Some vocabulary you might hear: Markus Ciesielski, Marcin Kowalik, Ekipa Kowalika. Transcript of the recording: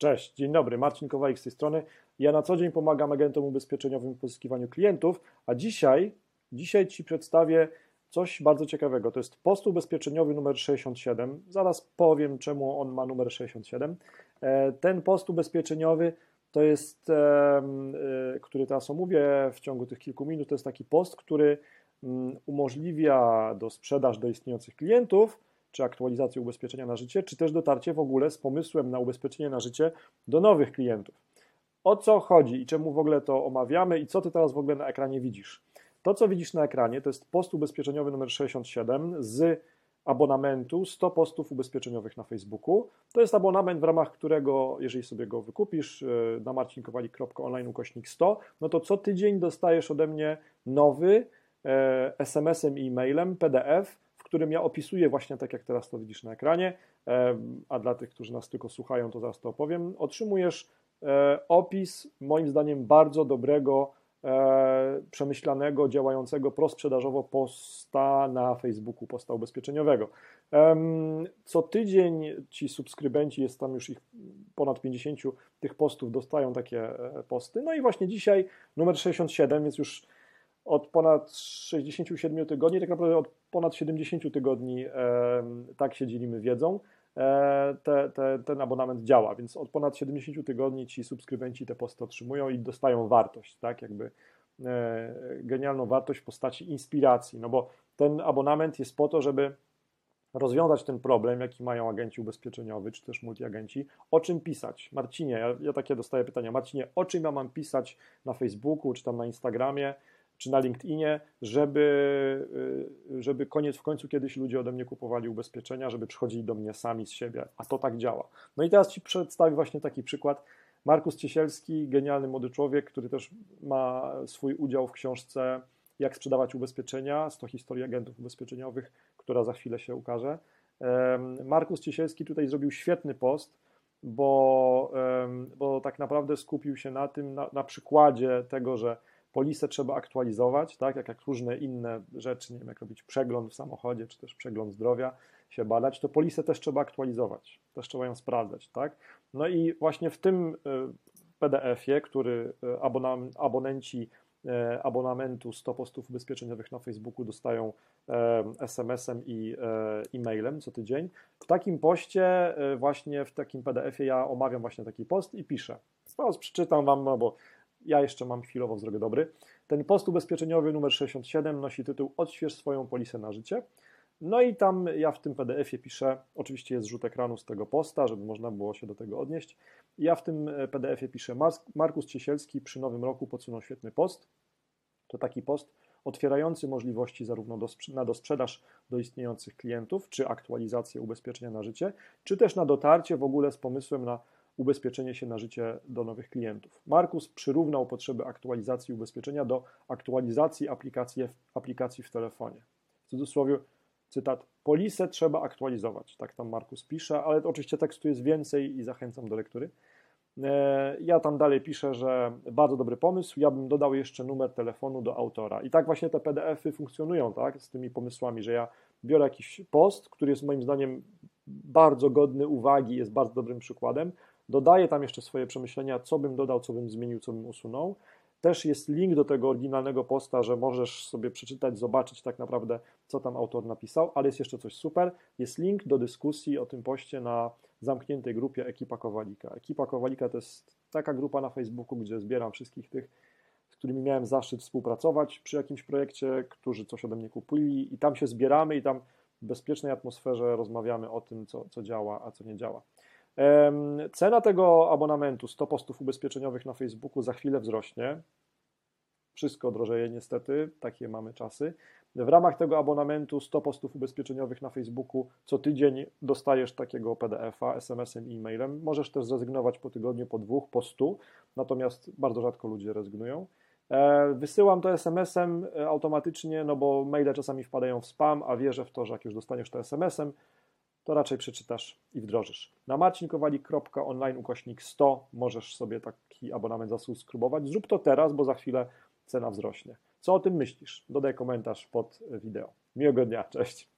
Cześć, dzień dobry, Marcin Kowalik z tej strony. Ja na co dzień pomagam agentom ubezpieczeniowym w pozyskiwaniu klientów, a dzisiaj Ci przedstawię coś bardzo ciekawego. To jest post ubezpieczeniowy numer 67. Zaraz powiem, czemu on ma numer 67. Ten post ubezpieczeniowy to jest, który teraz omówię w ciągu tych kilku minut, to jest taki post, który umożliwia sprzedaż do istniejących klientów, czy aktualizację ubezpieczenia na życie, czy też dotarcie w ogóle z pomysłem na ubezpieczenie na życie do nowych klientów. O co chodzi i czemu w ogóle to omawiamy i co Ty teraz w ogóle na ekranie widzisz? To, co widzisz na ekranie, to jest post ubezpieczeniowy numer 67 z abonamentu 100 postów ubezpieczeniowych na Facebooku. To jest abonament, w ramach którego, jeżeli sobie go wykupisz na marcinkowalik.online/100, no to co tydzień dostajesz ode mnie nowy SMS-em i e-mailem PDF, w którym ja opisuję właśnie tak, jak teraz to widzisz na ekranie, a dla tych, którzy nas tylko słuchają, to zaraz to opowiem. Otrzymujesz opis, moim zdaniem, bardzo dobrego, przemyślanego, działającego prosprzedażowo posta na Facebooku, posta ubezpieczeniowego. Co tydzień ci subskrybenci, jest tam już ich ponad 50 tych postów, dostają takie posty. No i właśnie dzisiaj numer 67, więc już od ponad 67 tygodni, tak naprawdę od ponad 70 tygodni, tak się dzielimy wiedzą, ten abonament działa, więc od ponad 70 tygodni ci subskrybenci te posty otrzymują i dostają wartość, tak, jakby genialną wartość w postaci inspiracji, no bo ten abonament jest po to, żeby rozwiązać ten problem, jaki mają agenci ubezpieczeniowi, czy też multiagenci, o czym pisać. Marcinie, ja takie dostaję pytania, Marcinie, o czym ja mam pisać na Facebooku, czy tam na Instagramie, czy na LinkedInie, żeby w końcu kiedyś ludzie ode mnie kupowali ubezpieczenia, żeby przychodzili do mnie sami z siebie, a to tak działa. No i teraz Ci przedstawię właśnie taki przykład. Markus Ciesielski, genialny młody człowiek, który też ma swój udział w książce Jak sprzedawać ubezpieczenia, 100 historii agentów ubezpieczeniowych, która za chwilę się ukaże. Markus Ciesielski tutaj zrobił świetny post, bo tak naprawdę skupił się na tym, na przykładzie tego, że polisę trzeba aktualizować, tak, jak różne inne rzeczy, nie wiem, jak robić przegląd w samochodzie, czy też przegląd zdrowia, się badać, to polisę też trzeba aktualizować, też trzeba ją sprawdzać, tak. No i właśnie w tym PDF-ie, który abonenci abonamentu 100 postów ubezpieczeniowych na Facebooku dostają SMS-em i e-mailem co tydzień, w takim poście, właśnie w takim PDF-ie ja omawiam właśnie taki post i piszę. Zaraz przeczytam Wam, no bo ja jeszcze mam chwilowo wzrok dobry. Ten post ubezpieczeniowy numer 67 nosi tytuł Odśwież swoją polisę na życie. No i tam ja w tym PDF-ie piszę, oczywiście jest rzut ekranu z tego posta, żeby można było się do tego odnieść. Ja w tym PDF-ie piszę: Markus Ciesielski przy nowym roku podsunął świetny post. To taki post otwierający możliwości zarówno na dosprzedaż do istniejących klientów, czy aktualizację ubezpieczenia na życie, czy też na dotarcie w ogóle z pomysłem na ubezpieczenie się na życie do nowych klientów. Markus przyrównał potrzebę aktualizacji ubezpieczenia do aktualizacji aplikacji w telefonie. W cudzysłowie, cytat, polisę trzeba aktualizować, tak tam Markus pisze, ale oczywiście tekstu jest więcej i zachęcam do lektury. Ja tam dalej piszę, że bardzo dobry pomysł, ja bym dodał jeszcze numer telefonu do autora. I tak właśnie te PDF-y funkcjonują, tak, z tymi pomysłami, że ja biorę jakiś post, który jest moim zdaniem bardzo godny uwagi, jest bardzo dobrym przykładem, dodaję tam jeszcze swoje przemyślenia, co bym dodał, co bym zmienił, co bym usunął. Też jest link do tego oryginalnego posta, że możesz sobie przeczytać, zobaczyć tak naprawdę, co tam autor napisał, ale jest jeszcze coś super. Jest link do dyskusji o tym poście na zamkniętej grupie Ekipa Kowalika. Ekipa Kowalika to jest taka grupa na Facebooku, gdzie zbieram wszystkich tych, z którymi miałem zaszczyt współpracować przy jakimś projekcie, którzy coś ode mnie kupili i tam się zbieramy i tam w bezpiecznej atmosferze rozmawiamy o tym, co działa, a co nie działa. Cena tego abonamentu 100 postów ubezpieczeniowych na Facebooku za chwilę wzrośnie. Wszystko drożeje niestety, takie mamy czasy. W ramach tego abonamentu 100 postów ubezpieczeniowych na Facebooku co tydzień dostajesz takiego PDF-a SMS-em i e-mailem. Możesz też zrezygnować po tygodniu, po dwóch, po 100, natomiast bardzo rzadko ludzie rezygnują. Wysyłam to SMS-em automatycznie, no bo maile czasami wpadają w spam, a wierzę w to, że jak już dostaniesz to SMS-em, to raczej przeczytasz i wdrożysz. Na marcinkowalik.online/100 możesz sobie taki abonament zasubskrybować. Zrób to teraz, bo za chwilę cena wzrośnie. Co o tym myślisz? Dodaj komentarz pod wideo. Miłego dnia, cześć!